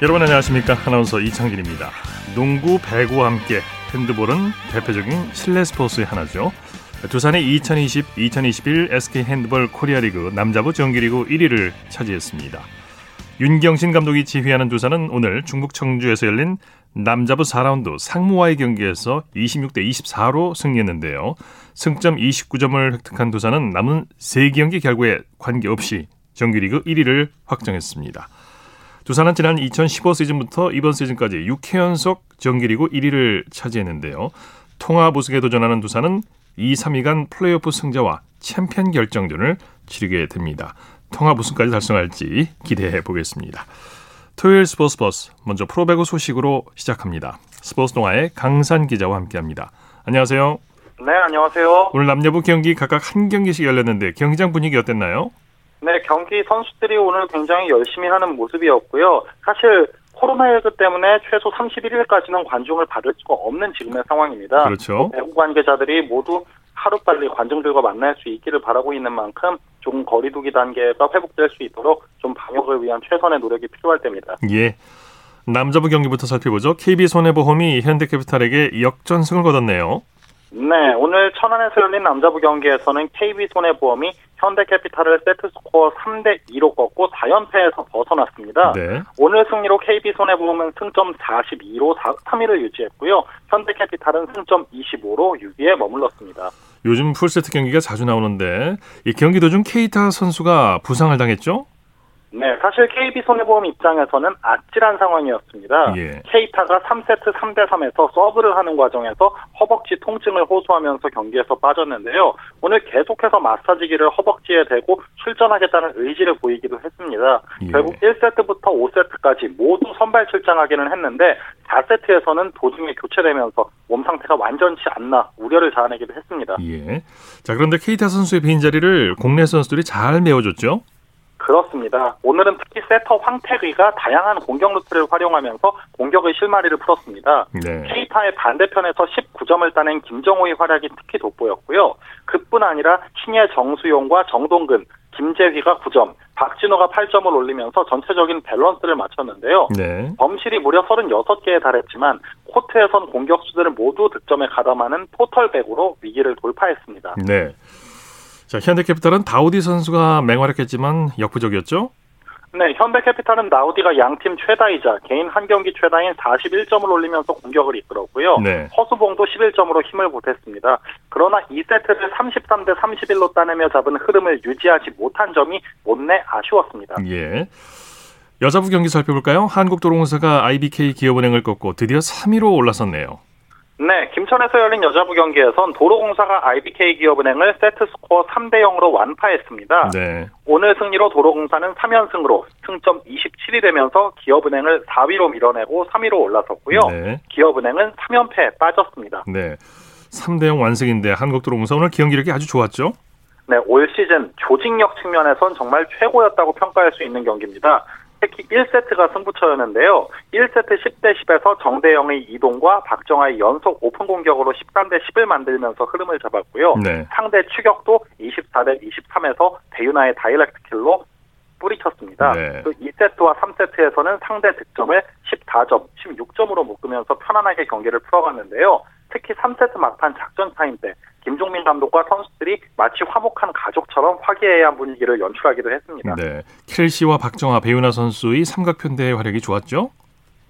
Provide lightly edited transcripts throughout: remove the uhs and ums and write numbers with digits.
여러분 안녕하십니까? 아나운서 이창진입니다. 농구, 배구와 함께 핸드볼은 대표적인 실내 스포츠의 하나죠. 두산의 2020-2021 SK 핸드볼 코리아리그 남자부 정규리그 1위를 차지했습니다. 윤경신 감독이 지휘하는 두산은 오늘 중국 청주에서 열린 남자부 4라운드 상무와의 경기에서 26-24로 승리했는데요. 승점 29점을 획득한 두산은 남은 3경기 결과에 관계없이 정규리그 1위를 확정했습니다. 두산은 지난 2015 시즌부터 이번 시즌까지 6회 연속 정규리그 1위를 차지했는데요. 통합 우승에 도전하는 두산은 2, 3위간 플레이오프 승자와 챔피언 결정전을 치르게 됩니다. 통합 우승까지 달성할지 기대해 보겠습니다. 토요일 스포츠버스, 먼저 프로배구 소식으로 시작합니다. 스포츠 동아의 강산 기자와 함께합니다. 안녕하세요. 네, 안녕하세요. 오늘 남녀부 경기 각각 한 경기씩 열렸는데 경기장 분위기 어땠나요? 네, 경기 선수들이 오늘 굉장히 열심히 하는 모습이었고요. 사실 코로나19 때문에 최소 31일까지는 관중을 받을 수가 없는 지금의 상황입니다. 그렇죠. 배구 관계자들이 모두 하루빨리 관중들과 만날 수 있기를 바라고 있는 만큼 조금 거리두기 단계가 회복될 수 있도록 좀 방역을 위한 최선의 노력이 필요할 때입니다. 예, 남자부 경기부터 살펴보죠. KB손해보험이 현대캐피탈에게 역전승을 거뒀네요. 네, 오늘 천안에서 열린 남자부 경기에서는 KB손해보험이 현대캐피탈을 세트스코어 3-2로 꺾고 4연패에서 벗어났습니다. 네. 오늘 승리로 KB손해보험은 승점 42로 3위를 유지했고요. 현대캐피탈은 승점 25로 6위에 머물렀습니다. 요즘 풀세트 경기가 자주 나오는데 이 경기 도중 케이타 선수가 부상을 당했죠? 네, 사실 KB손해보험 입장에서는 아찔한 상황이었습니다. 예. 케이타가 3세트 3-3에서 서브를 하는 과정에서 허벅지 통증을 호소하면서 경기에서 빠졌는데요. 오늘 계속해서 마사지기를 허벅지에 대고 출전하겠다는 의지를 보이기도 했습니다. 예. 결국 1세트부터 5세트까지 모두 선발 출장하기는 했는데 4세트에서는 도중에 교체되면서 몸 상태가 완전치 않나 우려를 자아내기도 했습니다. 예. 자, 그런데 케이타 선수의 빈자리를 국내 선수들이 잘 메워줬죠? 그렇습니다. 오늘은 특히 세터 황태기가 다양한 공격 루트를 활용하면서 공격의 실마리를 풀었습니다. 네. 케이타의 반대편에서 19점을 따낸 김정호의 활약이 특히 돋보였고요. 그뿐 아니라 신예 정수용과 정동근, 김재휘가 9점, 박진호가 8점을 올리면서 전체적인 밸런스를 맞췄는데요. 네. 범실이 무려 36개에 달했지만 코트에선 공격수들을 모두 득점에 가담하는 포털백으로 위기를 돌파했습니다. 네. 자, 현대캐피탈은 다우디 선수가 맹활약했지만 역부족이었죠? 네, 현대캐피탈은 다우디가 양팀 최다이자 개인 한 경기 최다인 41점을 올리면서 공격을 이끌었고요. 네. 허수봉도 11점으로 힘을 보탰습니다. 그러나 2세트를 33-31로 따내며 잡은 흐름을 유지하지 못한 점이 못내 아쉬웠습니다. 예. 여자부 경기 살펴볼까요? 한국도로공사가 IBK 기업은행을 꺾고 드디어 3위로 올라섰네요. 네, 김천에서 열린 여자부 경기에선 도로공사가 IBK 기업은행을 세트스코어 3-0으로 완파했습니다. 네. 오늘 승리로 도로공사는 3연승으로 승점 27이 되면서 기업은행을 4위로 밀어내고 3위로 올라섰고요. 네. 기업은행은 3연패에 빠졌습니다. 네, 3-0 완승인데 한국도로공사 오늘 경기력이 아주 좋았죠? 네, 올 시즌 조직력 측면에선 정말 최고였다고 평가할 수 있는 경기입니다. 특히 1세트가 승부처였는데요. 1세트 10-10에서 정대영의 이동과 박정아의 연속 오픈 공격으로 13-10을 만들면서 흐름을 잡았고요. 네. 상대 추격도 24-23에서 배유나의 다이렉트 킬로 뿌리쳤습니다. 네. 2세트와 3세트에서는 상대 득점을 14점, 16점으로 묶으면서 편안하게 경기를 풀어갔는데요. 특히 3세트 막판 작전 타임 때 김종민 감독과 선수들이 마치 화목한 가족처럼 화기애애한 분위기를 연출하기도 했습니다. 네, 켈시와 박정아, 배유나 선수의 삼각편대의 활약이 좋았죠?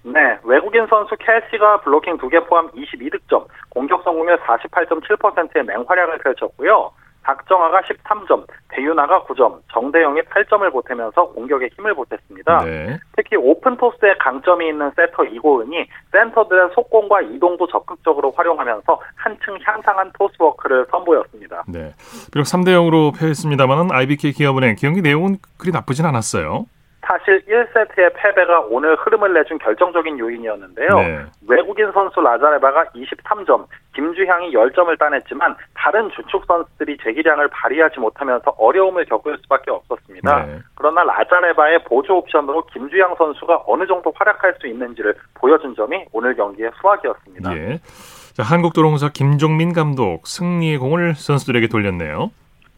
네, 외국인 선수 켈시가 블로킹 2개 포함 22득점, 공격 성공률 48.7%의 맹활약을 펼쳤고요. 박정아가 13점, 배유나가 9점, 정대영이 8점을 보태면서 공격에 힘을 보탰습니다. 네. 특히 오픈 토스에 강점이 있는 세터 이고은이 센터들의 속공과 이동도 적극적으로 활용하면서 한층 향상한 토스워크를 선보였습니다. 네, 비록 3-0으로 패했습니다만 IBK 기업은행 경기 내용은 그리 나쁘진 않았어요. 사실 1세트의 패배가 오늘 흐름을 내준 결정적인 요인이었는데요. 네. 외국인 선수 라자레바가 23점, 김주향이 10점을 따냈지만 다른 주축 선수들이 제기량을 발휘하지 못하면서 어려움을 겪을 수밖에 없었습니다. 네. 그러나 라자레바의 보조 옵션으로 김주향 선수가 어느 정도 활약할 수 있는지를 보여준 점이 오늘 경기의 수확이었습니다. 네. 자, 한국도로공사 김종민 감독 승리의 공을 선수들에게 돌렸네요.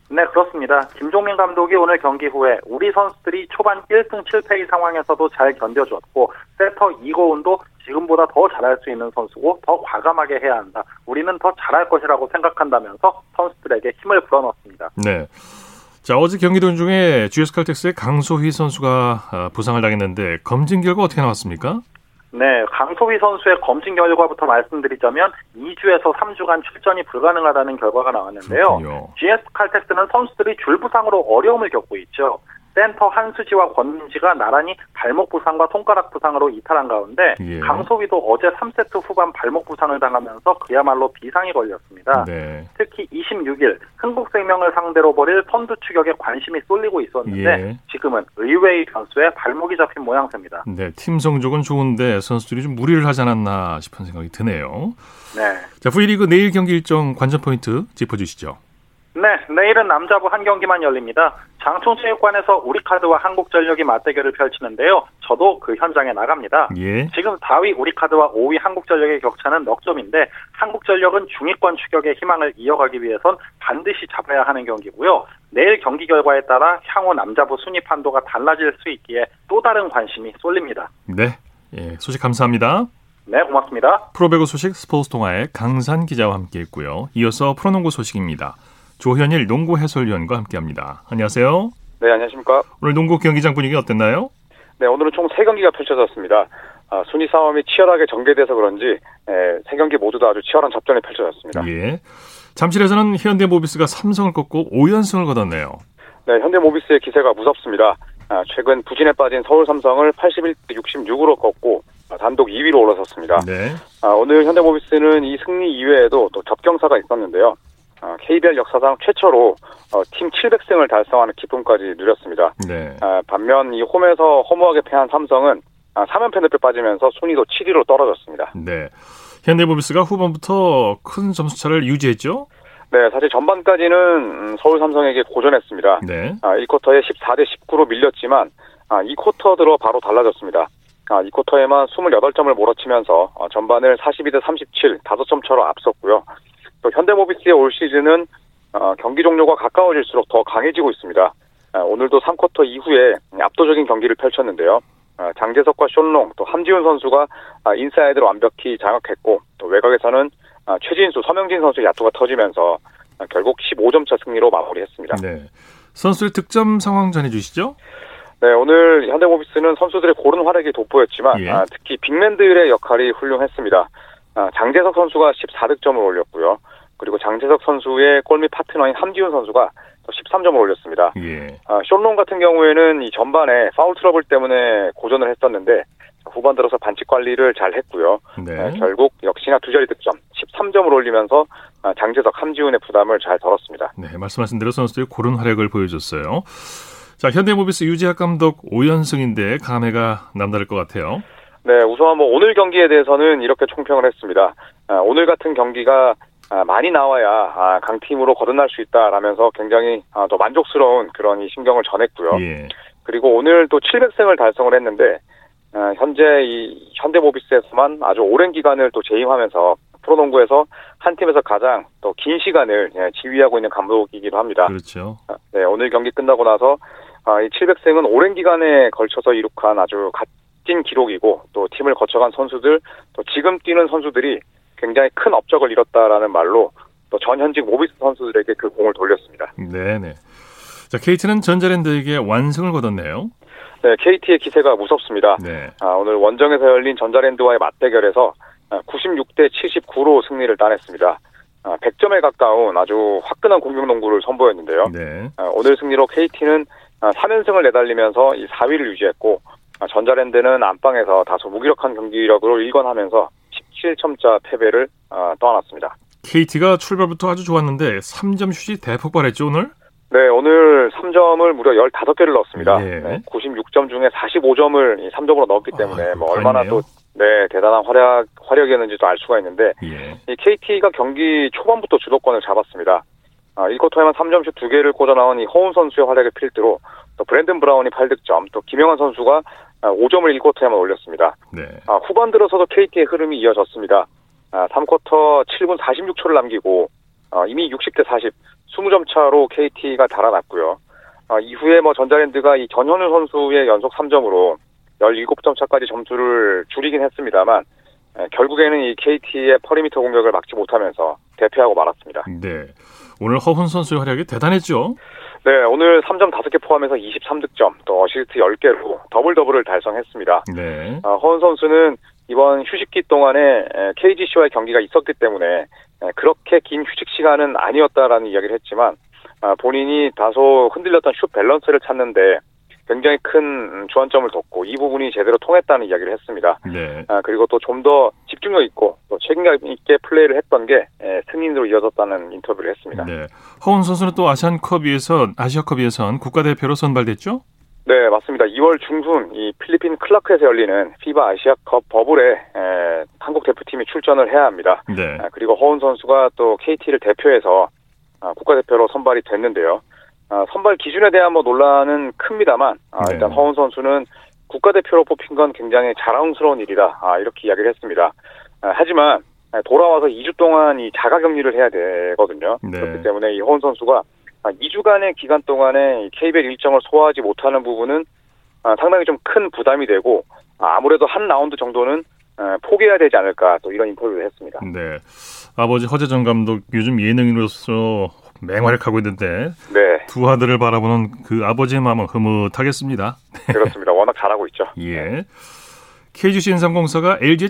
네, 그렇습니다. 김종민 감독이 오늘 경기 후에 우리 선수들이 초반 1승 7패의 상황에서도 잘 견뎌주었고 세터 이고은도 지금보다 더 잘할 수 있는 선수고 더 과감하게 해야 한다. 우리는 더 잘할 것이라고 생각한다면서 선수들에게 힘을 불어넣었습니다. 네. 자, 어제 경기 도중에 GS칼텍스의 강소휘 선수가 부상을 당했는데 검진 결과 어떻게 나왔습니까? 네, 강소휘 선수의 검진 결과부터 말씀드리자면 2주에서 3주간 출전이 불가능하다는 결과가 나왔는데요. 그렇군요. GS칼텍스는 선수들이 줄부상으로 어려움을 겪고 있죠. 센터 한수지와 권민지가 나란히 발목 부상과 손가락 부상으로 이탈한 가운데 예. 강소휘도 어제 3세트 후반 발목 부상을 당하면서 그야말로 비상이 걸렸습니다. 네. 특히 26일 흥국생명을 상대로 벌일 선두 추격에 관심이 쏠리고 있었는데 예. 지금은 의외의 변수에 발목이 잡힌 모양새입니다. 네, 팀 성적은 좋은데 선수들이 좀 무리를 하지 않았나 싶은 생각이 드네요. 네. 자, V리그 내일 경기 일정 관전 포인트 짚어주시죠. 네, 내일은 남자부 한 경기만 열립니다. 장충체육관에서 우리카드와 한국전력이 맞대결을 펼치는데요. 저도 그 현장에 나갑니다. 예. 지금 4위 우리카드와 5위 한국전력의 격차는 넉 점인데 한국전력은 중위권 추격의 희망을 이어가기 위해선 반드시 잡아야 하는 경기고요. 내일 경기 결과에 따라 향후 남자부 순위 판도가 달라질 수 있기에 또 다른 관심이 쏠립니다. 네, 예, 소식 감사합니다. 네, 고맙습니다. 프로배구 소식 스포츠 동아의 강산 기자와 함께했고요. 이어서 프로농구 소식입니다. 조현일 농구 해설위원과 함께합니다. 안녕하세요. 네, 안녕하십니까. 오늘 농구 경기장 분위기 어땠나요? 네, 오늘은 총 3경기가 펼쳐졌습니다. 순위 싸움이 치열하게 전개돼서 그런지 3경기 모두 다 아주 치열한 접전이 펼쳐졌습니다. 예. 잠실에서는 현대모비스가 삼성을 꺾고 5연승을 거뒀네요. 네, 현대모비스의 기세가 무섭습니다. 최근 부진에 빠진 서울 삼성을 81-66으로 꺾고 단독 2위로 올라섰습니다. 네. 오늘 현대모비스는 이 승리 이외에도 또 접경사가 있었는데요. KBL 역사상 최초로 팀 700승을 달성하는 기쁨까지 누렸습니다. 네. 반면 이 홈에서 허무하게 패한 삼성은 3연패 늪에 빠지면서 순위도 7위로 떨어졌습니다. 네. 현대모비스가 후반부터 큰 점수차를 유지했죠? 네, 사실 전반까지는 서울 삼성에게 고전했습니다. 네. 1쿼터에 14-19로 밀렸지만 2쿼터 들어 바로 달라졌습니다. 2쿼터에만 28점을 몰아치면서 전반을 42-37, 5점 차로 앞섰고요. 또 현대모비스의 올 시즌은 경기 종료가 가까워질수록 더 강해지고 있습니다. 오늘도 3쿼터 이후에 압도적인 경기를 펼쳤는데요. 장재석과 순롱, 또 함지훈 선수가 인사이드로 완벽히 장악했고 또 외곽에서는 최진수, 서명진 선수의 야투가 터지면서 결국 15점차 승리로 마무리했습니다. 네, 선수의 득점 상황 전해주시죠. 네, 오늘 현대모비스는 선수들의 고른 활약이 돋보였지만 예. 특히 빅맨들의 역할이 훌륭했습니다. 장재석 선수가 14득점을 올렸고요. 그리고 장재석 선수의 골밑 파트너인 함지훈 선수가 13점을 올렸습니다. 예. 쇼롱 같은 경우에는 이 전반에 파울 트러블 때문에 고전을 했었는데 후반 들어서 반칙 관리를 잘 했고요. 네. 결국 역시나 두 자리 득점 13점을 올리면서 장재석, 함지훈의 부담을 잘 덜었습니다. 네, 말씀하신 대로 선수들이 고른 활약을 보여줬어요. 자, 현대모비스 유지학 감독 5연승인데 감회가 남다를 것 같아요. 네, 우선 오늘 경기에 대해서는 이렇게 총평을 했습니다. 오늘 같은 경기가 많이 나와야 강팀으로 거듭날 수 있다라면서 굉장히 더 만족스러운 그런 이 심경을 전했고요. 예. 그리고 오늘 또 700승을 달성을 했는데 현재 이 현대모비스에서만 아주 오랜 기간을 또 재임하면서 프로농구에서 한 팀에서 가장 또 긴 시간을 지휘하고 있는 감독이기도 합니다. 그렇죠. 네, 오늘 경기 끝나고 나서 이 700승은 오랜 기간에 걸쳐서 이룩한 아주 찐 기록이고 또 팀을 거쳐간 선수들 또 지금 뛰는 선수들이 굉장히 큰 업적을 이뤘다라는 말로 또 전현직 모비스 선수들에게 그 공을 돌렸습니다. 네네. 자, KT는 전자랜드에게 완승을 거뒀네요. 네, KT의 기세가 무섭습니다. 네. 오늘 원정에서 열린 전자랜드와의 맞대결에서 96-79로 승리를 따냈습니다. 100점에 가까운 아주 화끈한 공격농구를 선보였는데요. 네. 오늘 승리로 KT는 3연승을 내달리면서 이 4위를 유지했고 전자랜드는 안방에서 다소 무기력한 경기력으로 일관하면서 17점차 패배를 떠안았습니다. KT가 출발부터 아주 좋았는데 3점 슛이 대폭발했죠 오늘? 네, 오늘 3점을 무려 15개를 넣었습니다. 예. 네, 96점 중에 45점을 3점으로 넣었기 때문에 얼마나 또 대단한 활약이었는지도 알 수가 있는데 예. 이 KT가 경기 초반부터 주도권을 잡았습니다. 1쿼터에만 3점슛 2개를 꽂아나온 이 허훈 선수의 활약을 필두로 또 브랜든 브라운이 8득점, 또 김영환 선수가 5점을 1쿼터에만 올렸습니다. 네. 후반 들어서도 KT의 흐름이 이어졌습니다. 3쿼터 7분 46초를 남기고 이미 60대 40, 20점 차로 KT가 달아났고요. 이후에 뭐 전자랜드가 이 전현우 선수의 연속 3점으로 17점 차까지 점수를 줄이긴 했습니다만 결국에는 이 KT의 퍼리미터 공격을 막지 못하면서 대패하고 말았습니다. 네, 오늘 허훈 선수의 활약이 대단했죠? 네, 오늘 3점 5개 포함해서 23득점, 또 어시스트 10개로 더블더블을 달성했습니다. 네. 허훈 선수는 이번 휴식기 동안에 KGC와의 경기가 있었기 때문에 그렇게 긴 휴식 시간은 아니었다라는 이야기를 했지만 본인이 다소 흔들렸던 슛 밸런스를 찾는데 굉장히 큰 주안점을 뒀고 이 부분이 제대로 통했다는 이야기를 했습니다. 네. 그리고 또 좀 더 집중력 있고 또 책임감 있게 플레이를 했던 게 승인으로 이어졌다는 인터뷰를 했습니다. 네. 허훈 선수는 또 아시아컵에선 국가대표로 선발됐죠? 네, 맞습니다. 2월 중순 이 필리핀 클라크에서 열리는 피바 아시아컵 버블에 한국 대표팀이 출전을 해야 합니다. 네. 그리고 허훈 선수가 또 KT를 대표해서 국가대표로 선발이 됐는데요. 선발 기준에 대한 뭐 논란은 큽니다만 일단 허훈 선수는 국가대표로 뽑힌 건 굉장히 자랑스러운 일이다 이렇게 이야기를 했습니다. 하지만 돌아와서 2주 동안 이 자가격리를 해야 되거든요. 네. 그렇기 때문에 이 허훈 선수가 2주간의 기간 동안에 KBL 일정을 소화하지 못하는 부분은 상당히 좀 큰 부담이 되고 아무래도 한 라운드 정도는 포기해야 되지 않을까 또 이런 인터뷰를 했습니다. 네, 아버지 허재정 감독 요즘 예능인으로서 맹활약하고 있는데 네. 두 아들을 바라보는 그 아버지의 마음은 흐뭇하겠습니다. 그렇습니다. 워낙 잘하고 있죠. 예. KGC 인삼공사가 LG의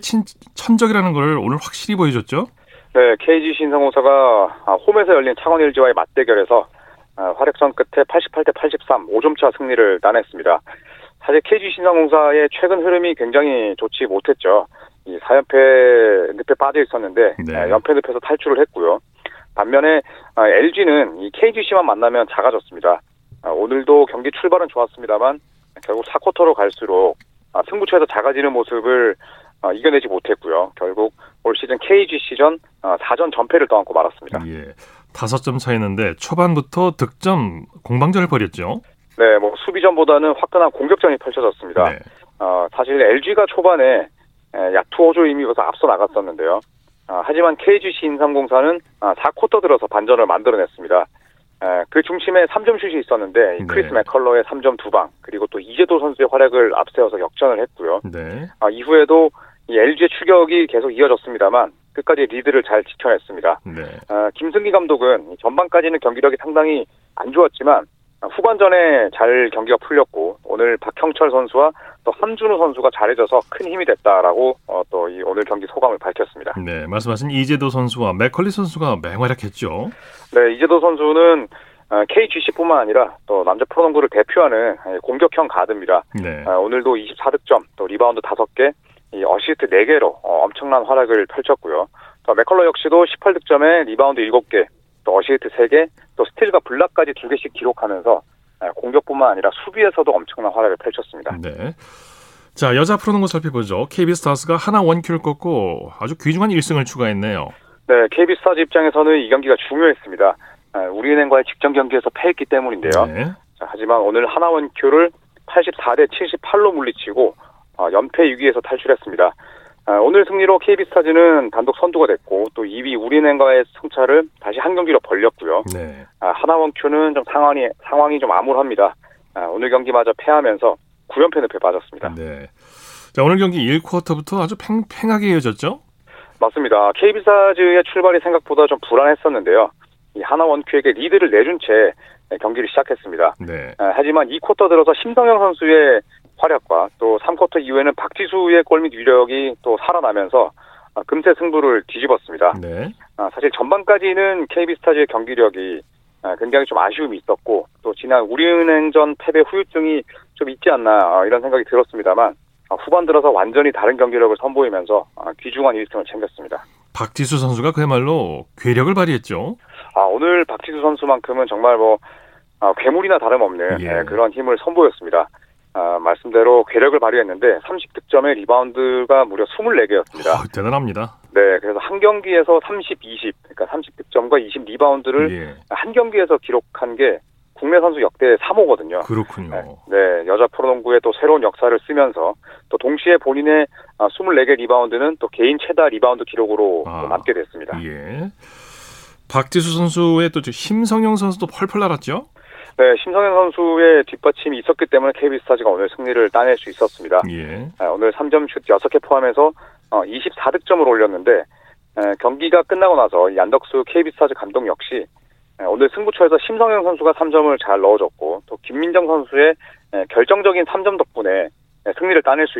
천적이라는 걸 오늘 확실히 보여줬죠. 네, KGC 인삼공사가 홈에서 열린 창원 LG와의 맞대결에서 활약전 끝에 88대 83, 5점차 승리를 따냈습니다. 사실 KGC 인삼공사의 최근 흐름이 굉장히 좋지 못했죠. 이 4연패 늪에 빠져 있었는데 네. 연패 늪에서 탈출을 했고요. 반면에 LG는 이 KGC만 만나면 작아졌습니다. 오늘도 경기 출발은 좋았습니다만 결국 4쿼터로 갈수록 승부처에서 작아지는 모습을 이겨내지 못했고요. 결국 올 시즌 KGC전 4전 전패를 떠안고 말았습니다. 예, 5점 차였는데 초반부터 득점 공방전을 벌였죠? 네, 뭐 수비전보다는 화끈한 공격전이 펼쳐졌습니다. 네. 사실 LG가 초반에 야투호조 임의에서 앞서 나갔었는데요. 하지만 KGC 인삼공사는 4쿼터 들어서 반전을 만들어냈습니다. 그 중심에 3점 슛이 있었는데 네. 크리스 맥컬러의 3점 2방 그리고 또 이재도 선수의 활약을 앞세워서 역전을 했고요. 네. 이후에도 이 LG의 추격이 계속 이어졌습니다만 끝까지 리드를 잘 지켜냈습니다. 네. 김승기 감독은 전반까지는 경기력이 상당히 안 좋았지만 후반전에 잘 경기가 풀렸고 오늘 박형철 선수와 또 함준우 선수가 잘해줘서 큰 힘이 됐다라고 또 이 오늘 경기 소감을 밝혔습니다. 네, 말씀하신 이재도 선수와 맥컬리 선수가 맹활약했죠. 네, 이재도 선수는 KGC뿐만 아니라 또 남자 프로농구를 대표하는 공격형 가드입니다. 네. 오늘도 24득점, 또 리바운드 5개, 이 어시스트 4개로 엄청난 활약을 펼쳤고요. 또 맥컬러 역시도 18득점에 리바운드 7개, 또 어시스트 3개, 또 스틸과 블락까지 2개씩 기록하면서 공격뿐만 아니라 수비에서도 엄청난 활약을 펼쳤습니다. 네. 자, 여자 프로농구 살펴보죠. KB스타즈가 하나 원큐를 꺾고 아주 귀중한 1승을 추가했네요. 네, KB스타즈 입장에서는 이 경기가 중요했습니다. 우리은행과의 직전 경기에서 패했기 때문인데요. 네. 자, 하지만 오늘 하나 원큐를 84대 78로 물리치고 연패 6위에서 탈출했습니다. 오늘 승리로 KB스타즈는 단독 선두가 됐고 또 2위 우리은행과의 승차를 다시 한 경기로 벌렸고요. 네. 하나원큐는 좀 상황이 좀 암울합니다. 오늘 경기마저 패하면서 9연패 늪에 빠졌습니다. 네. 자, 오늘 경기 1쿼터부터 아주 팽팽하게 이어졌죠? 맞습니다. KB스타즈의 출발이 생각보다 좀 불안했었는데요. 이 하나원큐에게 리드를 내준 채 경기를 시작했습니다. 네. 하지만 2쿼터 들어서 심성영 선수의 활약과 또 3쿼터 이후에는 박지수의 골 및 위력이 또 살아나면서 금세 승부를 뒤집었습니다. 네. 사실 전반까지는 KB스타즈의 경기력이 굉장히 좀 아쉬움이 있었고 또 지난 우리은행전 패배 후유증이 좀 있지 않나 이런 생각이 들었습니다만 후반 들어서 완전히 다른 경기력을 선보이면서 귀중한 1승을 챙겼습니다. 박지수 선수가 그야말로 괴력을 발휘했죠. 오늘 박지수 선수만큼은 정말 뭐 괴물이나 다름없는 예. 그런 힘을 선보였습니다. 말씀대로 괴력을 발휘했는데 30득점에 리바운드가 무려 24개였습니다. 대단합니다. 네, 그래서 한 경기에서 20, 그러니까 30득점과 20 리바운드를 예. 한 경기에서 기록한 게 국내 선수 역대 3호거든요. 그렇군요. 네, 여자 프로농구의 또 새로운 역사를 쓰면서 또 동시에 본인의 24개 리바운드는 또 개인 최다 리바운드 기록으로 남게 됐습니다. 예. 박지수 선수의 또 심성영 선수도 펄펄 날았죠? 네, 심성영 선수의 뒷받침이 있었기 때문에 KB스타즈가 오늘 승리를 따낼 수 있었습니다. 예. 오늘 3점 슛 6개 포함해서 24득점을 올렸는데 경기가 끝나고 나서 얀덕수 KB스타즈 감독 역시 오늘 승부처에서 심성영 선수가 3점을 잘 넣어줬고 또 김민정 선수의 결정적인 3점 덕분에 승리를 따낼 수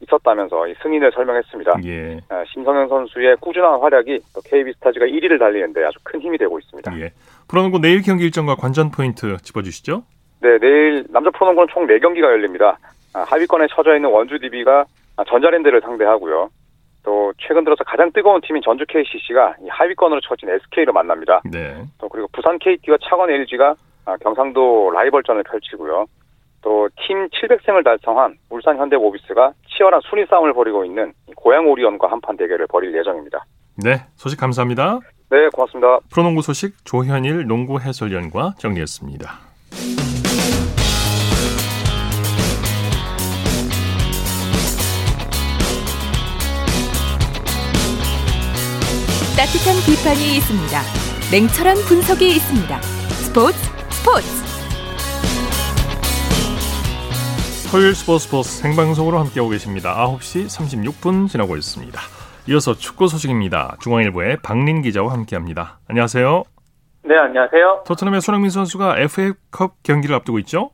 있었다면서 이 승인을 설명했습니다. 예. 심성현 선수의 꾸준한 활약이 또 KB스타즈가 1위를 달리는데 아주 큰 힘이 되고 있습니다. 예. 프로농구 내일 경기 일정과 관전 포인트 짚어주시죠. 네, 내일 남자 프로농구는 총 4경기가 열립니다. 하위권에 처져 있는 원주 DB가 전자랜드를 상대하고요. 또 최근 들어서 가장 뜨거운 팀인 전주 KCC가 이 하위권으로 처진 SK를 만납니다. 네. 또 그리고 부산 KT와 창원 LG가 경상도 라이벌전을 펼치고요. 또 팀 700승을 달성한 울산 현대모비스가 치열한 순위 싸움을 벌이고 있는 고양 오리온과 한판 대결을 벌일 예정입니다. 네, 소식 감사합니다. 네, 고맙습니다. 프로농구 소식 조현일 농구 해설위원과 정리했습니다. 따뜻한 비판이 있습니다. 냉철한 분석이 있습니다. 스포츠. 토요일 스포츠 생방송으로 함께하고 계십니다. 9시 36분 지나고 있습니다. 이어서 축구 소식입니다. 중앙일보의 박린 기자와 함께합니다. 안녕하세요. 네, 안녕하세요. 토트넘의 손흥민 선수가 FA컵 경기를 앞두고 있죠?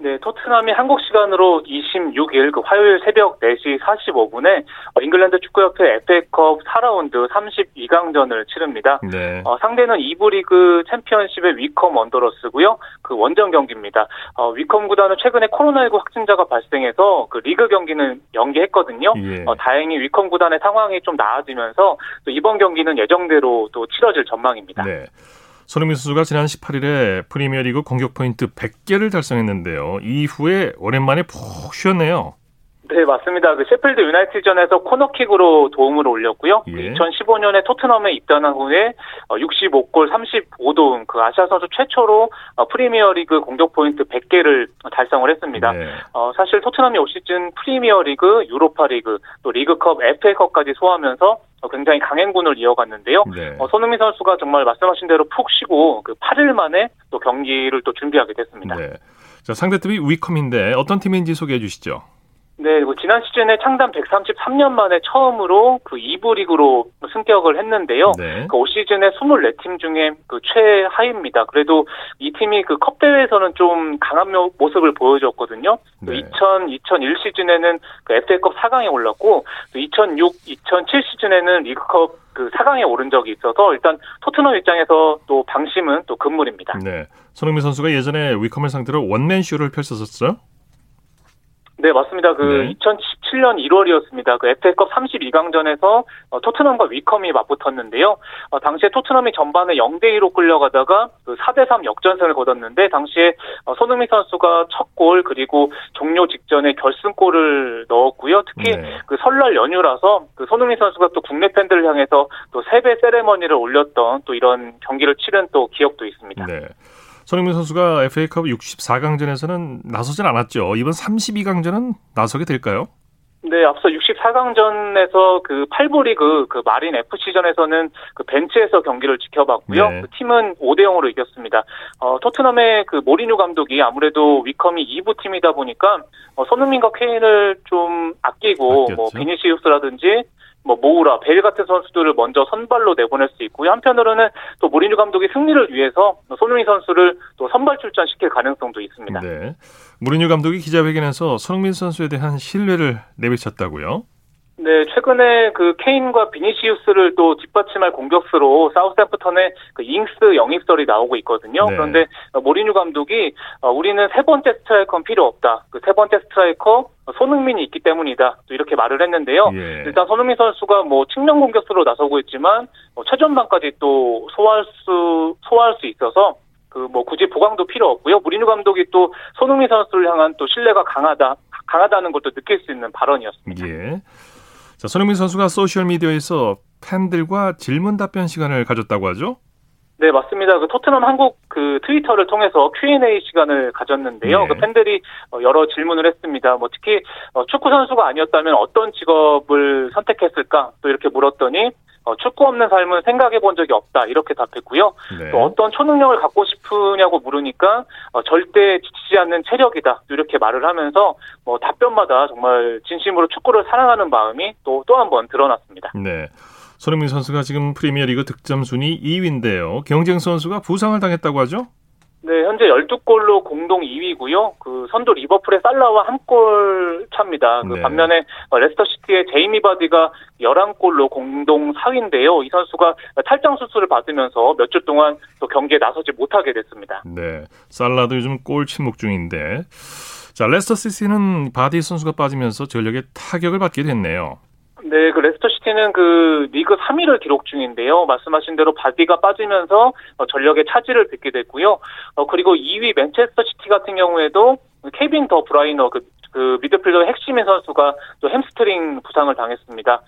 네, 토트넘이 한국 시간으로 26일 화요일 새벽 4시 45분에 잉글랜드 축구협회 FA컵 4라운드 32강전을 치릅니다. 네. 상대는 2부 리그 챔피언십의 위컴 원더러스고요. 그 원정 경기입니다. 위컴 구단은 최근에 코로나19 확진자가 발생해서 그 리그 경기는 연기했거든요. 예. 다행히 위컴 구단의 상황이 좀 나아지면서 또 이번 경기는 예정대로 또 치러질 전망입니다. 네. 손흥민 선수가 지난 18일에 프리미어리그 공격 포인트 100개를 달성했는데요. 이후에 오랜만에 푹 쉬었네요. 네, 맞습니다. 셰필드 유나이티드전에서 코너킥으로 도움을 올렸고요. 예. 2015년에 토트넘에 입단한 후에 65골 35도움, 아시아 선수 최초로 프리미어리그 공격 포인트 100개를 달성을 했습니다. 네. 사실 토트넘이 올 시즌 프리미어리그, 유로파리그, 또 리그컵, FA컵까지 소화하면서 굉장히 강행군을 이어갔는데요. 네. 손흥민 선수가 정말 말씀하신 대로 푹 쉬고 8일 만에 또 경기를 또 준비하게 됐습니다. 네. 자, 상대팀이 위컴인데 어떤 팀인지 소개해 주시죠. 네, 지난 시즌에 창단 133년 만에 처음으로 2부 리그로 승격을 했는데요. 네. 올 시즌에 24팀 중에 최하입니다. 그래도 이 팀이 컵 대회에서는 좀 강한 모습을 보여줬거든요. 네. 2000-2001 시즌에는 FA컵 4강에 올랐고, 2006-2007 시즌에는 리그컵 4강에 오른 적이 있어서 일단 토트넘 입장에서 또 방심은 또 금물입니다. 네, 손흥민 선수가 예전에 위컴을 상대로 원맨쇼를 펼쳤었어요? 네, 맞습니다. 2017년 1월이었습니다. FA컵 32강전에서 토트넘과 위컴이 맞붙었는데요. 당시에 토트넘이 전반에 0대2로 끌려가다가 4대3 역전승을 거뒀는데 당시에 손흥민 선수가 첫 골 그리고 종료 직전에 결승골을 넣었고요. 특히 네. 설날 연휴라서 손흥민 선수가 또 국내 팬들을 향해서 또 세배 세레머니를 올렸던 또 이런 경기를 치른 또 기억도 있습니다. 네. 손흥민 선수가 FA컵 64강전에서는 나서진 않았죠. 이번 32강전은 나서게 될까요? 네, 앞서 64강전에서 8부 리그 마린 FC전에서는 벤치에서 경기를 지켜봤고요. 네. 팀은 5대0으로 이겼습니다. 토트넘의 모리뉴 감독이 아무래도 위컴이 2부 팀이다 보니까 손흥민과 케인을 좀 아끼고 비니시우스라든지 모우라, 베일 같은 선수들을 먼저 선발로 내보낼 수 있고요. 한편으로는 또 모리뉴 감독이 승리를 위해서 손흥민 선수를 또 선발 출전시킬 가능성도 있습니다. 네, 모리뉴 감독이 기자회견에서 손흥민 선수에 대한 신뢰를 내비쳤다고요? 네, 최근에 케인과 비니시우스를 또 뒷받침할 공격수로 사우스햄프턴의 잉스 영입설이 나오고 있거든요. 네. 그런데 모리뉴 감독이 우리는 세 번째 스트라이커는 필요 없다. 세 번째 스트라이커 손흥민이 있기 때문이다. 또 이렇게 말을 했는데요. 예. 일단 손흥민 선수가 측면 공격수로 나서고 있지만 최전방까지 또 소화할 수 있어서 굳이 보강도 필요 없고요. 모리뉴 감독이 또 손흥민 선수를 향한 또 신뢰가 강하다는 것도 느낄 수 있는 발언이었습니다. 예. 자, 손흥민 선수가 소셜 미디어에서 팬들과 질문 답변 시간을 가졌다고 하죠? 네, 맞습니다. 그 토트넘 한국 그 트위터를 통해서 Q&A 시간을 가졌는데요. 네. 그 팬들이 여러 질문을 했습니다. 뭐 특히 축구 선수가 아니었다면 어떤 직업을 선택했을까? 또 이렇게 물었더니 축구 없는 삶은 생각해 본 적이 없다 이렇게 답했고요. 네. 또 어떤 초능력을 갖고 싶으냐고 물으니까 절대 지치지 않는 체력이다 이렇게 말을 하면서 뭐 답변마다 정말 진심으로 축구를 사랑하는 마음이 또 한 번 드러났습니다. 네, 손흥민 선수가 지금 프리미어리그 득점 순위 2위인데요. 경쟁 선수가 부상을 당했다고 하죠? 네, 현재 12골로 공동 2위고요. 그 선두 리버풀의 살라와 한 골 차입니다. 그 네. 반면에 레스터시티의 제이미 바디가 11골로 공동 4위인데요. 이 선수가 탈장 수술을 받으면서 몇 주 동안 또 경기에 나서지 못하게 됐습니다. 네, 살라도 요즘 골 침묵 중인데. 자, 레스터시티는 바디 선수가 빠지면서 전력에 타격을 받게 됐네요. 네, 그 레스터시티는 그 리그 3위를 기록 중인데요. 말씀하신 대로 바디가 빠지면서 전력의 차질을 빚게 됐고요. 그리고 2위 맨체스터시티 같은 경우에도 케빈 더 브라이너 그 미드필더 핵심의 선수가 또 햄스트링 부상을 당했습니다.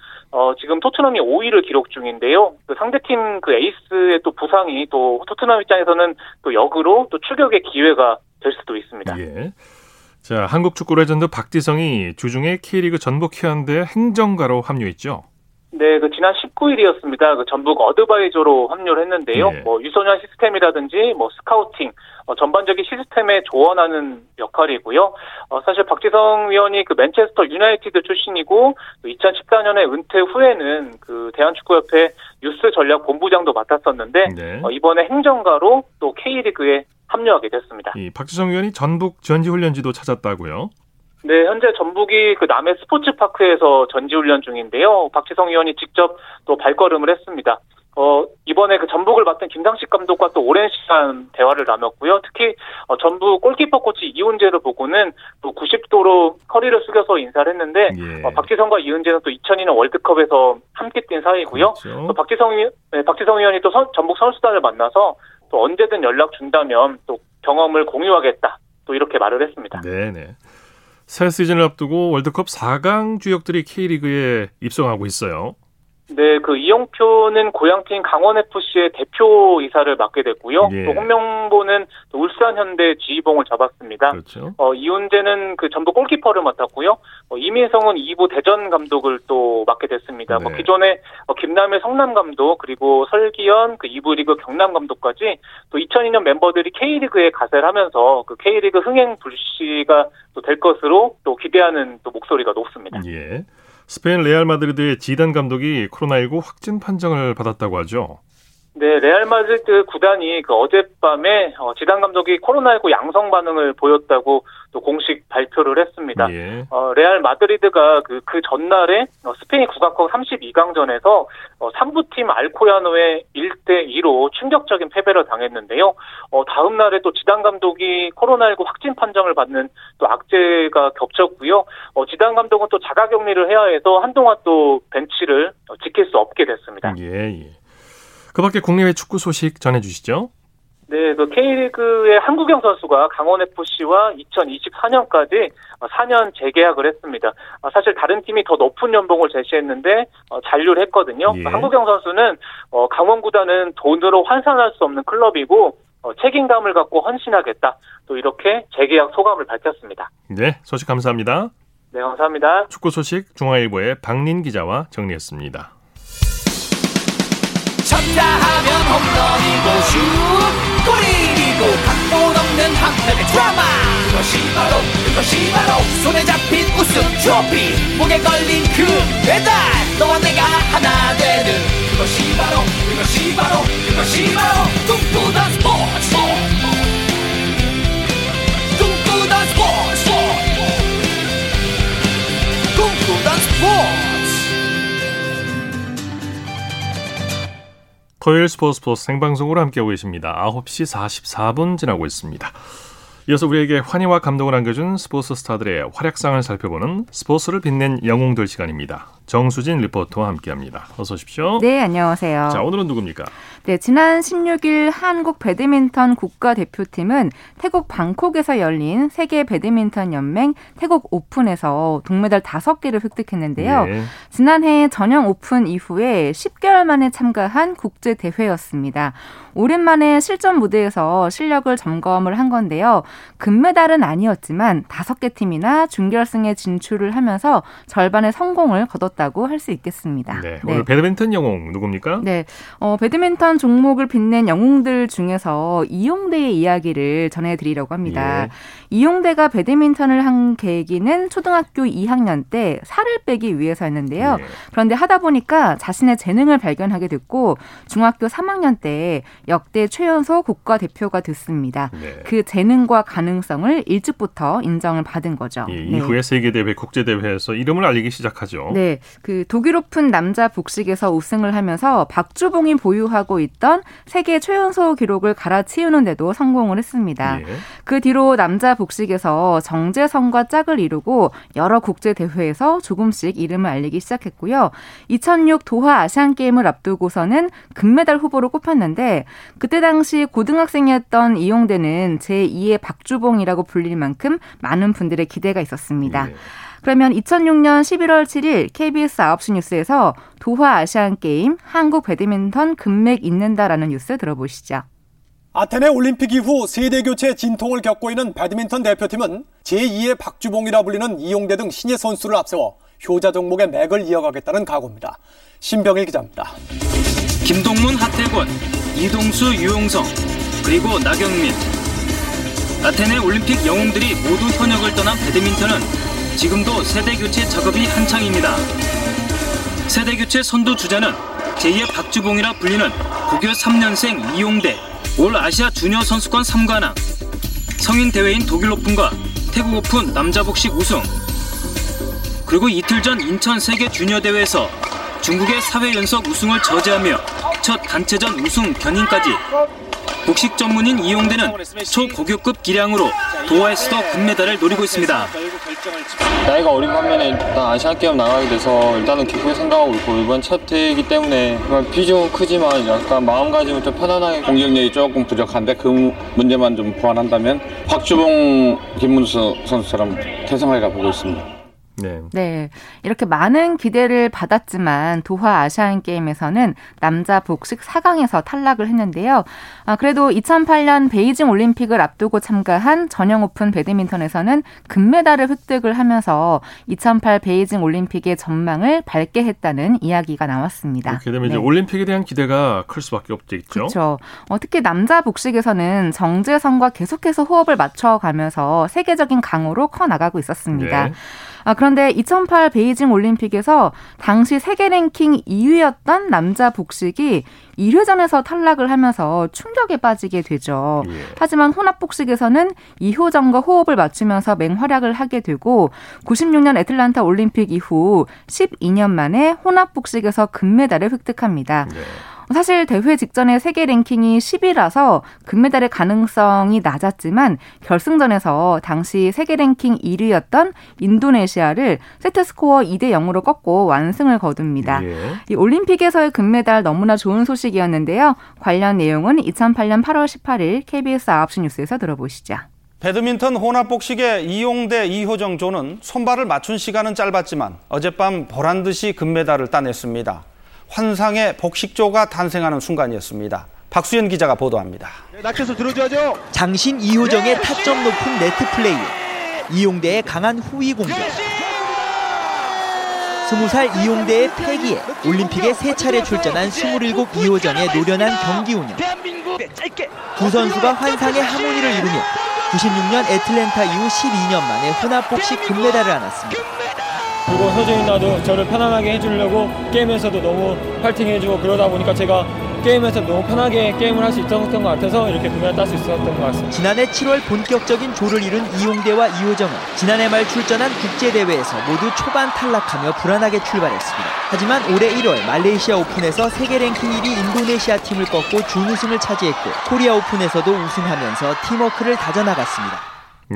지금 토트넘이 5위를 기록 중인데요. 그 상대팀 그 에이스의 또 부상이 또 토트넘 입장에서는 또 역으로 또 추격의 기회가 될 수도 있습니다. 예. 자, 한국 축구 레전드 박지성이 주중에 K리그 전북 현대 행정가로 합류했죠. 네, 그 지난 19일이었습니다. 그 전북 어드바이저로 합류를 했는데요. 네. 뭐 유소년 시스템이라든지 뭐 스카우팅, 전반적인 시스템에 조언하는 역할이고요. 사실 박지성 위원이 그 맨체스터 유나이티드 출신이고 2014년에 은퇴 후에는 그 대한축구협회 유스 전략 본부장도 맡았었는데 네. 이번에 행정가로 또 K리그에 합류하게 됐습니다. 이 박지성 위원이 전북 전지훈련지도 찾았다고요? 네, 현재 전북이 그 남해 스포츠파크에서 전지훈련 중인데요. 박지성 위원이 직접 또 발걸음을 했습니다. 이번에 그 전북을 맡은 김상식 감독과 또 오랜 시간 대화를 나눴고요. 특히 전북 골키퍼 코치 이훈재를 보고는 또 90도로 허리를 숙여서 인사를 했는데 예. 박지성과 이훈재는 또 2002년 월드컵에서 함께 뛴 사이고요. 그렇죠. 또 박지성 위원이 또 전북 선수단을 만나서 또 언제든 연락 준다면 또 경험을 공유하겠다. 또 이렇게 말을 했습니다. 네네. 새 시즌을 앞두고 월드컵 4강 주역들이 K리그에 입성하고 있어요. 네, 그 이영표는 고향팀 강원FC의 대표이사를 맡게 됐고요. 예. 또 홍명보는 울산현대 지휘봉을 잡았습니다. 그렇죠. 이훈재는 그 전북 골키퍼를 맡았고요. 이민성은 2부 대전 감독을 또 맡게 됐습니다. 네. 뭐 기존에 김남일 성남 감독 그리고 설기현 그 2부 리그 경남 감독까지 또 2002년 멤버들이 K리그에 가세를 하면서 그 K리그 흥행 불씨가 또 될 것으로 또 기대하는 또 목소리가 높습니다. 예. 스페인 레알 마드리드의 지단 감독이 코로나19 확진 판정을 받았다고 하죠. 네, 레알 마드리드 구단이 그 어젯밤에 지단 감독이 코로나19 양성 반응을 보였다고 또 공식 발표를 했습니다. 예. 레알 마드리드가 그 전날에 스페인 국가컵 32강전에서 3부팀 알코야노에 1-2로 충격적인 패배를 당했는데요. 다음 날에 또 지단 감독이 코로나19 확진 판정을 받는 또 악재가 겹쳤고요. 지단 감독은 또 자가격리를 해야 해서 한동안 또 벤치를 지킬 수 없게 됐습니다. 예. 그 밖에 국내외 축구 소식 전해주시죠. 네, 그 K리그의 한국영 선수가 강원FC와 2024년까지 4년 재계약을 했습니다. 사실 다른 팀이 더 높은 연봉을 제시했는데 잔류를 했거든요. 예. 한국영 선수는 강원구단은 돈으로 환산할 수 없는 클럽이고 책임감을 갖고 헌신하겠다. 또 이렇게 재계약 소감을 밝혔습니다. 네, 소식 감사합니다. 네, 감사합니다. 축구 소식 중앙일보의 박린 기자와 정리했습니다. 쳤다 하면 홈런이고 슛 골인이고 각본 없는 한편의 드라마 그것이 바로 손에 잡힌 우승 트로피 목에 걸린 그 배달 너와 내가 하나 되는 그것이 바로 꿈꾸던 스포츠 토요일 스포츠 생방송으로 함께하고 계십니다. 9시 44분 지나고 있습니다. 이어서 우리에게 환희와 감동을 안겨준 스포츠 스타들의 활약상을 살펴보는 스포츠를 빛낸 영웅들 시간입니다. 정수진 리포터와 함께합니다. 어서 오십시오. 네, 안녕하세요. 자, 오늘은 누굽니까? 네, 지난 16일 한국 배드민턴 국가대표팀은 태국 방콕에서 열린 세계 배드민턴 연맹 태국 오픈에서 동메달 5개를 획득했는데요. 네. 지난해 전형 오픈 이후에 10개월 만에 참가한 국제대회였습니다. 오랜만에 실전 무대에서 실력을 점검을 한 건데요. 금메달은 아니었지만 5개 팀이나 준결승에 진출을 하면서 절반의 성공을 거뒀다고 할 수 있겠습니다. 네, 오늘 배드민턴 영웅 누굽니까? 네, 배드민턴 종목을 빛낸 영웅들 중에서 이용대의 이야기를 전해드리려고 합니다. 예. 이용대가 배드민턴을 한 계기는 초등학교 2학년 때 살을 빼기 위해서였는데요. 예. 그런데 하다 보니까 자신의 재능을 발견하게 됐고 중학교 3학년 때 역대 최연소 국가대표가 됐습니다. 네. 그 재능과 가능성을 일찍부터 인정을 받은 거죠. 예, 이후에 네. 세계대회, 국제대회에서 이름을 알리기 시작하죠. 네, 그 독일 오픈 남자 복식에서 우승을 하면서 박주봉이 보유하고 있던 세계 최연소 기록을 갈아치우는데도 성공을 했습니다. 예. 그 뒤로 남자 복식에서 정재성과 짝을 이루고 여러 국제대회에서 조금씩 이름을 알리기 시작했고요. 2006 도하 아시안게임을 앞두고서는 금메달 후보로 꼽혔는데 그때 당시 고등학생이었던 이용대는 제2의 박주봉이라고 불릴 만큼 많은 분들의 기대가 있었습니다. 네. 그러면 2006년 11월 7일 KBS 9시 뉴스에서 도하 아시안게임 한국 배드민턴 금맥 잇는다라는 뉴스 들어보시죠. 아테네 올림픽 이후 세대교체 진통을 겪고 있는 배드민턴 대표팀은 제2의 박주봉이라 불리는 이용대 등 신예 선수를 앞세워 효자 종목의 맥을 이어가겠다는 각오입니다. 신병일 기자입니다. 김동문, 하태권, 이동수, 유용성, 그리고 나경민. 아테네 올림픽 영웅들이 모두 현역을 떠난 배드민턴은 지금도 세대교체 작업이 한창입니다. 세대교체 선두 주자는 제2의 박주봉이라 불리는 고교 3년생 이용대, 올 아시아 주니어 선수권 3관왕, 성인 대회인 독일 오픈과 태국 오픈 남자 복식 우승, 그리고 이틀 전 인천 세계 주니어 대회에서 중국의 4회 연속 우승을 저지하며 첫 단체전 우승 견인까지. 복식 전문인 이용대는 초고교급 기량으로 도하에서도 금메달을 노리고 있습니다. 나이가 어린 반면에 아시안게임 나가게 돼서 일단은 기쁘게 생각하고 있고, 이번 첫 해이기 때문에 비중은 크지만 약간 마음가짐은 좀 편안하게, 공격력이 조금 부족한데 그 문제만 좀 보완한다면 박주봉, 김문수 선수처럼 태생하리라 보고 있습니다. 네. 네, 이렇게 많은 기대를 받았지만 도하 아시안게임에서는 남자 복식 4강에서 탈락을 했는데요. 그래도 2008년 베이징 올림픽을 앞두고 참가한 전영 오픈 배드민턴에서는 금메달을 획득을 하면서 2008 베이징 올림픽의 전망을 밝게 했다는 이야기가 나왔습니다. 그렇게 되면 네. 이제 올림픽에 대한 기대가 클 수밖에 없겠죠. 그렇죠. 특히 남자 복식에서는 정재성과 계속해서 호흡을 맞춰가면서 세계적인 강호로 커나가고 있었습니다. 네. 그런데 2008 베이징 올림픽에서 당시 세계 랭킹 2위였던 남자 복식이 1회전에서 탈락을 하면서 충격에 빠지게 되죠. 예. 하지만 혼합 복식에서는 이효정과 호흡을 맞추면서 맹활약을 하게 되고 96년 애틀란타 올림픽 이후 12년 만에 혼합 복식에서 금메달을 획득합니다. 예. 사실 대회 직전에 세계 랭킹이 10위라서 금메달의 가능성이 낮았지만 결승전에서 당시 세계 랭킹 1위였던 인도네시아를 세트스코어 2-0으로 꺾고 완승을 거둡니다. 예. 이 올림픽에서의 금메달 너무나 좋은 소식이었는데요. 관련 내용은 2008년 8월 18일 KBS 9시 뉴스에서 들어보시죠. 배드민턴 혼합복식의 이용대, 이효정 조는 손발을 맞춘 시간은 짧았지만 어젯밤 보란듯이 금메달을 따냈습니다. 환상의 복식조가 탄생하는 순간이었습니다. 박수현 기자가 보도합니다. 낙해서 들어줘야죠. 장신 이효정의 타점 높은 네트 플레이, 이용대의 강한 후위 공격, 20살 이용대의 패기에 올림픽에 3차례 출전한 27 이효정의 노련한 경기 운영, 두 선수가 환상의 하모니를 이루며 96년 애틀랜타 이후 12년 만에 혼합복식 금메달을 안았습니다. 그리고 서준이 나도 저를 편안하게 해주려고 게임에서도 너무 파이팅해주고, 그러다 보니까 제가 게임에서 너무 편하게 게임을 할 수 있었던 것 같아서 이렇게 금메달 딸 수 있었던 것 같습니다. 지난해 7월 본격적인 조를 이룬 이용대와 이효정은 지난해 말 출전한 국제대회에서 모두 초반 탈락하며 불안하게 출발했습니다. 하지만 올해 1월 말레이시아 오픈에서 세계 랭킹 1위 인도네시아 팀을 꺾고 준우승을 차지했고, 코리아 오픈에서도 우승하면서 팀워크를 다져나갔습니다.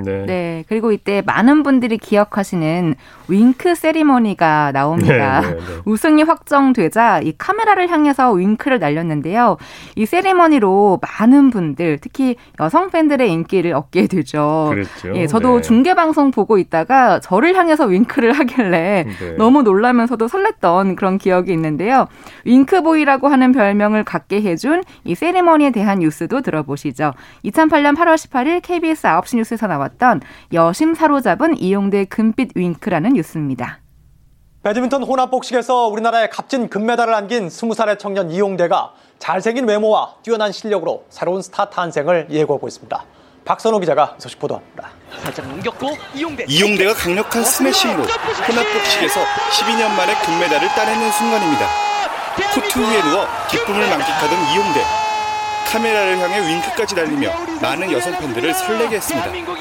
네. 네. 그리고 이때 많은 분들이 기억하시는 윙크 세리머니가 나옵니다. 네, 네, 네. 우승이 확정되자 이 카메라를 향해서 윙크를 날렸는데요. 이 세리머니로 많은 분들, 특히 여성 팬들의 인기를 얻게 되죠. 그렇죠. 예, 저도 네. 중계방송 보고 있다가 저를 향해서 윙크를 하길래 네. 너무 놀라면서도 설렜던 그런 기억이 있는데요. 윙크보이라고 하는 별명을 갖게 해준 이 세리머니에 대한 뉴스도 들어보시죠. 2008년 8월 18일 KBS 9시 뉴스에서 나왔던 여심 사로잡은 이용대 금빛 윙크라는 뉴스입니다. 배드민턴 혼합복식에서 우리나라에 값진 금메달을 안긴 20살의 청년 이용대가 잘생긴 외모와 뛰어난 실력으로 새로운 스타 탄생을 예고하고 있습니다. 박선호 기자가 소식 보도합니다. 살짝 넘겼고 이용대가 강력한 스매싱으로 혼합복식에서 12년 만에 금메달을 따내는 순간입니다. 코트 위에 누워 기쁨을 만끽하던 이용대. 카메라를 향해 윙크까지 날리며 많은 여성 팬들을 설레게 했습니다.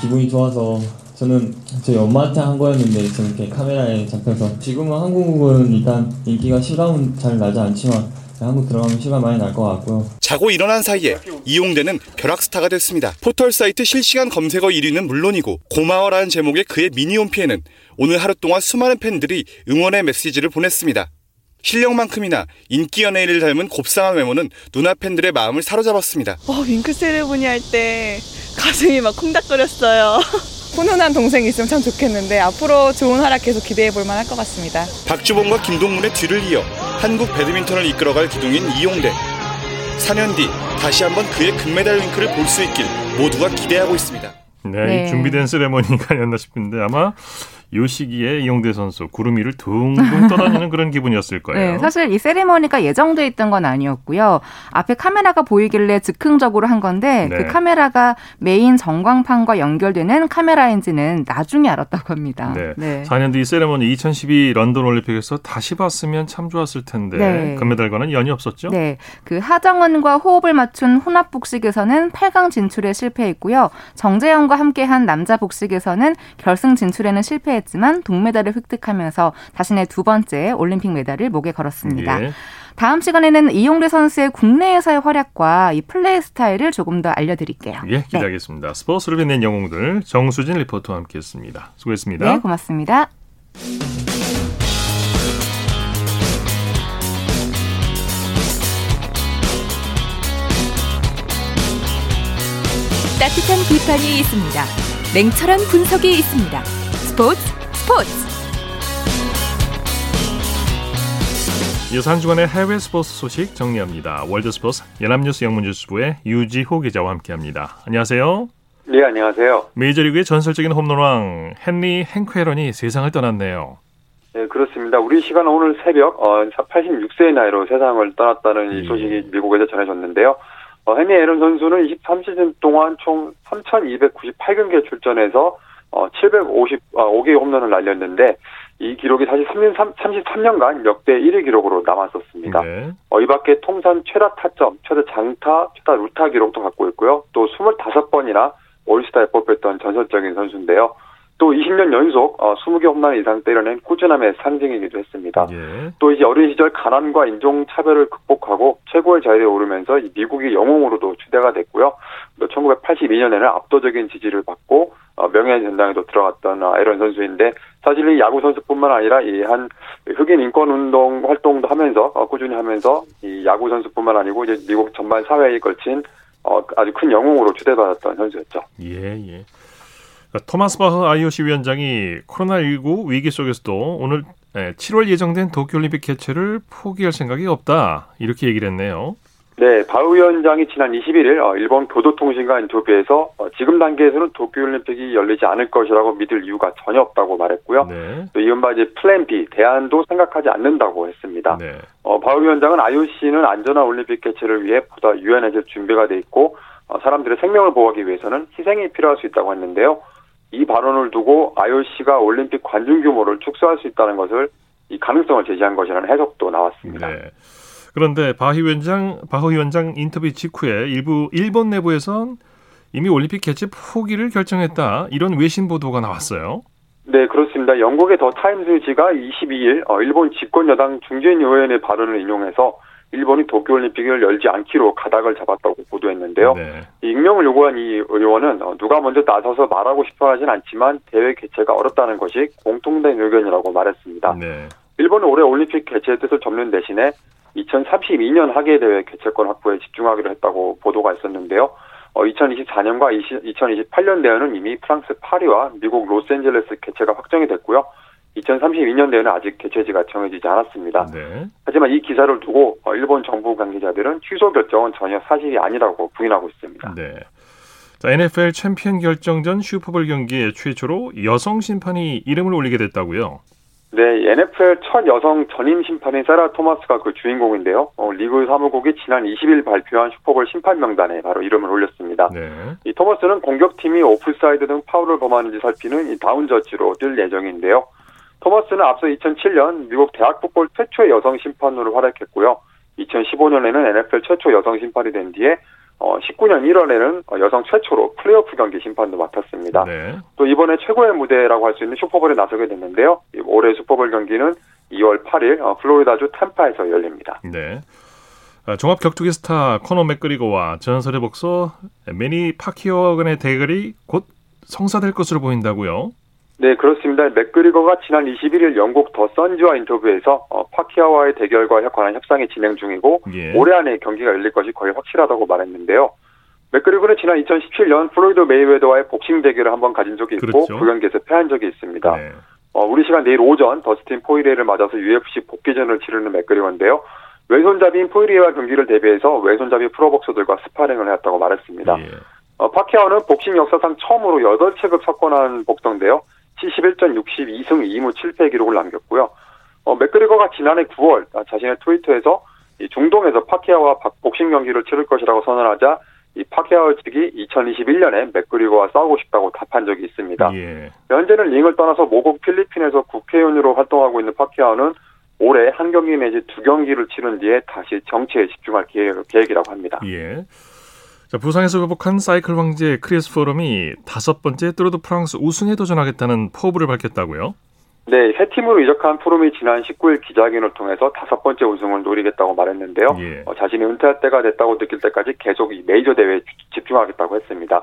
기분이 좋아서 저는 저희 엄마한테 한 거였는데 이렇게 카메라에 잡혀서 지금은 한국은 일단 인기가 실감은 잘 나지 않지만 한국 들어가면 시간 많이 날 것 같고요. 자고 일어난 사이에 이용대는 벼락스타가 됐습니다. 포털 사이트 실시간 검색어 1위는 물론이고 고마워라는 제목의 그의 미니홈피에는 오늘 하루 동안 수많은 팬들이 응원의 메시지를 보냈습니다. 실력만큼이나 인기 연예인을 닮은 곱상한 외모는 누나 팬들의 마음을 사로잡았습니다. 윙크 세레모니 할 때 가슴이 막 쿵닥거렸어요. 훈훈한 동생이 있으면 참 좋겠는데 앞으로 좋은 활약 계속 기대해볼 만할 것 같습니다. 박주범과 김동문의 뒤를 이어 한국 배드민턴을 이끌어갈 기둥인 이용대. 4년 뒤 다시 한번 그의 금메달 윙크를 볼 수 있길 모두가 기대하고 있습니다. 네, 네. 준비된 세레모니가 아니었나 싶은데 아마 이 시기에 이용대 선수 구름 위를 둥둥 떠다니는 그런 기분이었을 거예요. 네, 사실 이 세리머니가 예정돼 있던 건 아니었고요. 앞에 카메라가 보이길래 즉흥적으로 한 건데 네. 그 카메라가 메인 전광판과 연결되는 카메라인지는 나중에 알았다고 합니다. 네. 네. 4년 뒤 이 세리머니 2012 런던 올림픽에서 다시 봤으면 참 좋았을 텐데 네. 금메달과는 연이 없었죠? 네. 그 하정은과 호흡을 맞춘 혼합 복식에서는 8강 진출에 실패했고요. 정재영과 함께한 남자 복식에서는 결승 진출에는 실패했습니다. 지만 동메달을 획득하면서 자신의 두 번째 올림픽 메달을 목에 걸었습니다. 예. 다음 시간에는 이용대 선수의 국내에서의 활약과 이 플레이 스타일을 조금 더 알려드릴게요. 예, 기대하겠습니다. 네. 스포츠를 빛낸 영웅들 정수진 리포터와 함께했습니다. 수고했습니다. 네, 고맙습니다. 따뜻한 비판이 있습니다. 냉철한 분석이 있습니다. 스포츠 이어서 한 주간의 해외 스포츠 소식 정리합니다. 월드스포츠 연합뉴스 영문뉴스부의 유지호 기자와 함께합니다. 안녕하세요. 네, 안녕하세요. 메이저리그의 전설적인 홈런왕 헨리 행쾌런이 세상을 떠났네요. 네, 그렇습니다. 우리 시간은 오늘 새벽 86세의 나이로 세상을 떠났다는 이 소식이 미국에서 전해졌는데요. 헨리 에런 선수는 23시즌 동안 총 3,298경기에 출전해서 755개 홈런을 날렸는데 이 기록이 사실 33년간 역대 1위 기록으로 남았었습니다. 네. 이 밖에 통산 최다 타점, 최다 장타, 최다 루타 기록도 갖고 있고요. 또 25번이나 올스타에 뽑혔던 전설적인 선수인데요. 또 20년 연속 20개 홈런 이상 때려낸 꾸준함의 상징이기도 했습니다. 네. 또 이제 어린 시절 가난과 인종차별을 극복하고 최고의 자리에 오르면서 이 미국의 영웅으로도 추대가 됐고요. 또 1982년에는 압도적인 지지를 받고 명예의 전당에도 들어갔던 에런 선수인데 사실 이 야구 선수뿐만 아니라 이 한 흑인 인권 운동 활동도 하면서 꾸준히 하면서 이 야구 선수뿐만 아니고 이제 미국 전반 사회에 걸친 아주 큰 영웅으로 추대받았던 선수였죠. 예예. 토마스 바흐 IOC 위원장이 코로나19 위기 속에서도 오늘 7월 예정된 도쿄올림픽 개최를 포기할 생각이 없다 이렇게 얘기를 했네요. 네, 바흐 위원장이 지난 21일 일본 교도통신과 인터뷰에서 지금 단계에서는 도쿄올림픽이 열리지 않을 것이라고 믿을 이유가 전혀 없다고 말했고요. 네. 또 이른바 이제 플랜 B, 대안도 생각하지 않는다고 했습니다. 네. 바흐 위원장은 IOC는 안전한 올림픽 개최를 위해 보다 유연해질 준비가 돼 있고 사람들의 생명을 보호하기 위해서는 희생이 필요할 수 있다고 했는데요. 이 발언을 두고 IOC가 올림픽 관중 규모를 축소할 수 있다는 것을 이 가능성을 제시한 것이라는 해석도 나왔습니다. 네. 그런데 바흐 위원장 인터뷰 직후에 일부 일본 내부에선 이미 올림픽 개최 포기를 결정했다 이런 외신 보도가 나왔어요. 네, 그렇습니다. 영국의 더 타임스지가 22일 일본 집권 여당 중진 의원의 발언을 인용해서 일본이 도쿄올림픽을 열지 않기로 가닥을 잡았다고 보도했는데요. 네. 익명을 요구한 이 의원은 누가 먼저 나서서 말하고 싶어하진 않지만 대회 개최가 어렵다는 것이 공통된 의견이라고 말했습니다. 네. 일본은 올해 올림픽 개최의 뜻을 접는 대신에 2032년 하계대회 개최권 확보에 집중하기로 했다고 보도가 있었는데요. 2024년과 2028년 대회는 이미 프랑스 파리와 미국 로스앤젤레스 개최가 확정이 됐고요. 2032년 대회는 아직 개최지가 정해지지 않았습니다. 네. 하지만 이 기사를 두고 일본 정부 관계자들은 취소 결정은 전혀 사실이 아니라고 부인하고 있습니다. 네. 자, NFL 챔피언 결정전 슈퍼볼 경기에 최초로 여성 심판이 이름을 올리게 됐다고요? 네, NFL 첫 여성 전임 심판인 세라 토마스가 그 주인공인데요. 리그 사무국이 지난 20일 발표한 슈퍼볼 심판 명단에 바로 이름을 올렸습니다. 네. 이 토마스는 공격팀이 오프사이드 등 파울을 범하는지 살피는 이 다운 저지로 뛸 예정인데요. 토마스는 앞서 2007년 미국 대학 풋볼 최초의 여성 심판으로 활약했고요. 2015년에는 NFL 최초 여성 심판이 된 뒤에 19년 1월에는 여성 최초로 플레이오프 경기 심판도 맡았습니다. 네. 또 이번에 최고의 무대라고 할 수 있는 슈퍼볼에 나서게 됐는데요. 올해 슈퍼볼 경기는 2월 8일 플로리다주 템파에서 열립니다. 네. 종합 격투기 스타 코너 맥그리거와 전설의 복서 매니 파키오 간의 대결이 곧 성사될 것으로 보인다고요? 네, 그렇습니다. 맥그리거가 지난 21일 영국 더 선즈와 인터뷰에서 파키아와의 대결과 관한 협상이 진행 중이고 예. 올해 안에 경기가 열릴 것이 거의 확실하다고 말했는데요. 맥그리거는 지난 2017년 플로이드 메이웨더와의 복싱 대결을 한번 가진 적이 있고 그렇죠. 그 경기에서 패한 적이 있습니다. 네. 우리 시간 내일 오전 더스틴 포이리에를 맞아서 UFC 복귀전을 치르는 맥그리거인데요. 왼손잡이인 포이리에와 경기를 대비해서 왼손잡이 프로복서들과 스파링을 해왔다고 말했습니다. 예. 파키아오는 복싱 역사상 처음으로 8체급 석권한 복서인데요. 71전 62승 2무 7패 기록을 남겼고요. 맥그리거가 지난해 9월 자신의 트위터에서 이 중동에서 파키아오와 복싱 경기를 치를 것이라고 선언하자 이 파키아오 측이 2021년에 맥그리거와 싸우고 싶다고 답한 적이 있습니다. 예. 현재는 링을 떠나서 모국 필리핀에서 국회의원으로 활동하고 있는 파키아오는 올해 한 경기 내지 두 경기를 치른 뒤에 다시 정치에 집중할 계획이라고 합니다. 예. 자, 부상에서 회복한 사이클 황제 크리스 포럼이 5번째 뚜르드 프랑스 우승에 도전하겠다는 포부를 밝혔다고요? 네, 새 팀으로 이적한 포럼이 지난 19일 기자회견을 통해서 5번째 우승을 노리겠다고 말했는데요. 예. 자신이 은퇴할 때가 됐다고 느낄 때까지 계속 이 메이저 대회에 집중하겠다고 했습니다.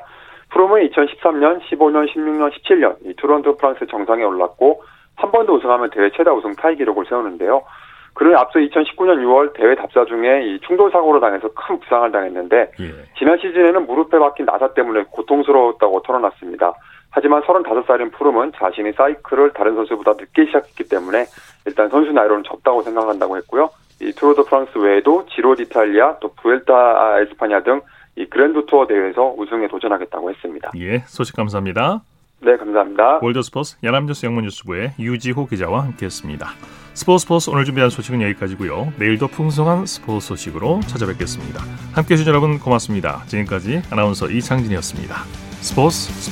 포럼은 2013년, 15년, 16년, 17년 이 투런도 프랑스 정상에 올랐고 한 번도 우승하면 대회 최다 우승 타이 기록을 세우는데요. 그는 앞서 2019년 6월 대회 답사 중에 이 충돌 사고로 당해서 큰 부상을 당했는데 예. 지난 시즌에는 무릎에 박힌 나사 때문에 고통스러웠다고 털어놨습니다. 하지만 35살인 푸름은 자신이 사이클을 다른 선수보다 늦게 시작했기 때문에 일단 선수 나이로는 적다고 생각한다고 했고요. 이 투르 드 프랑스 외에도 지로 디탈리아, 또 부엘타 에스파냐 등 이 그랜드 투어 대회에서 우승에 도전하겠다고 했습니다. 예, 소식 감사합니다. 네, 감사합니다. 월드스포츠 연합뉴스 영문뉴스부의 유지호 기자와 함께했습니다. 스포츠 오늘 준비한 소식은 여기까지고요. 내일도 풍성한 스포츠 소식으로 찾아뵙겠습니다. 함께해 주신 여러분 고맙습니다. 지금까지 아나운서 이창진이었습니다. 스포츠.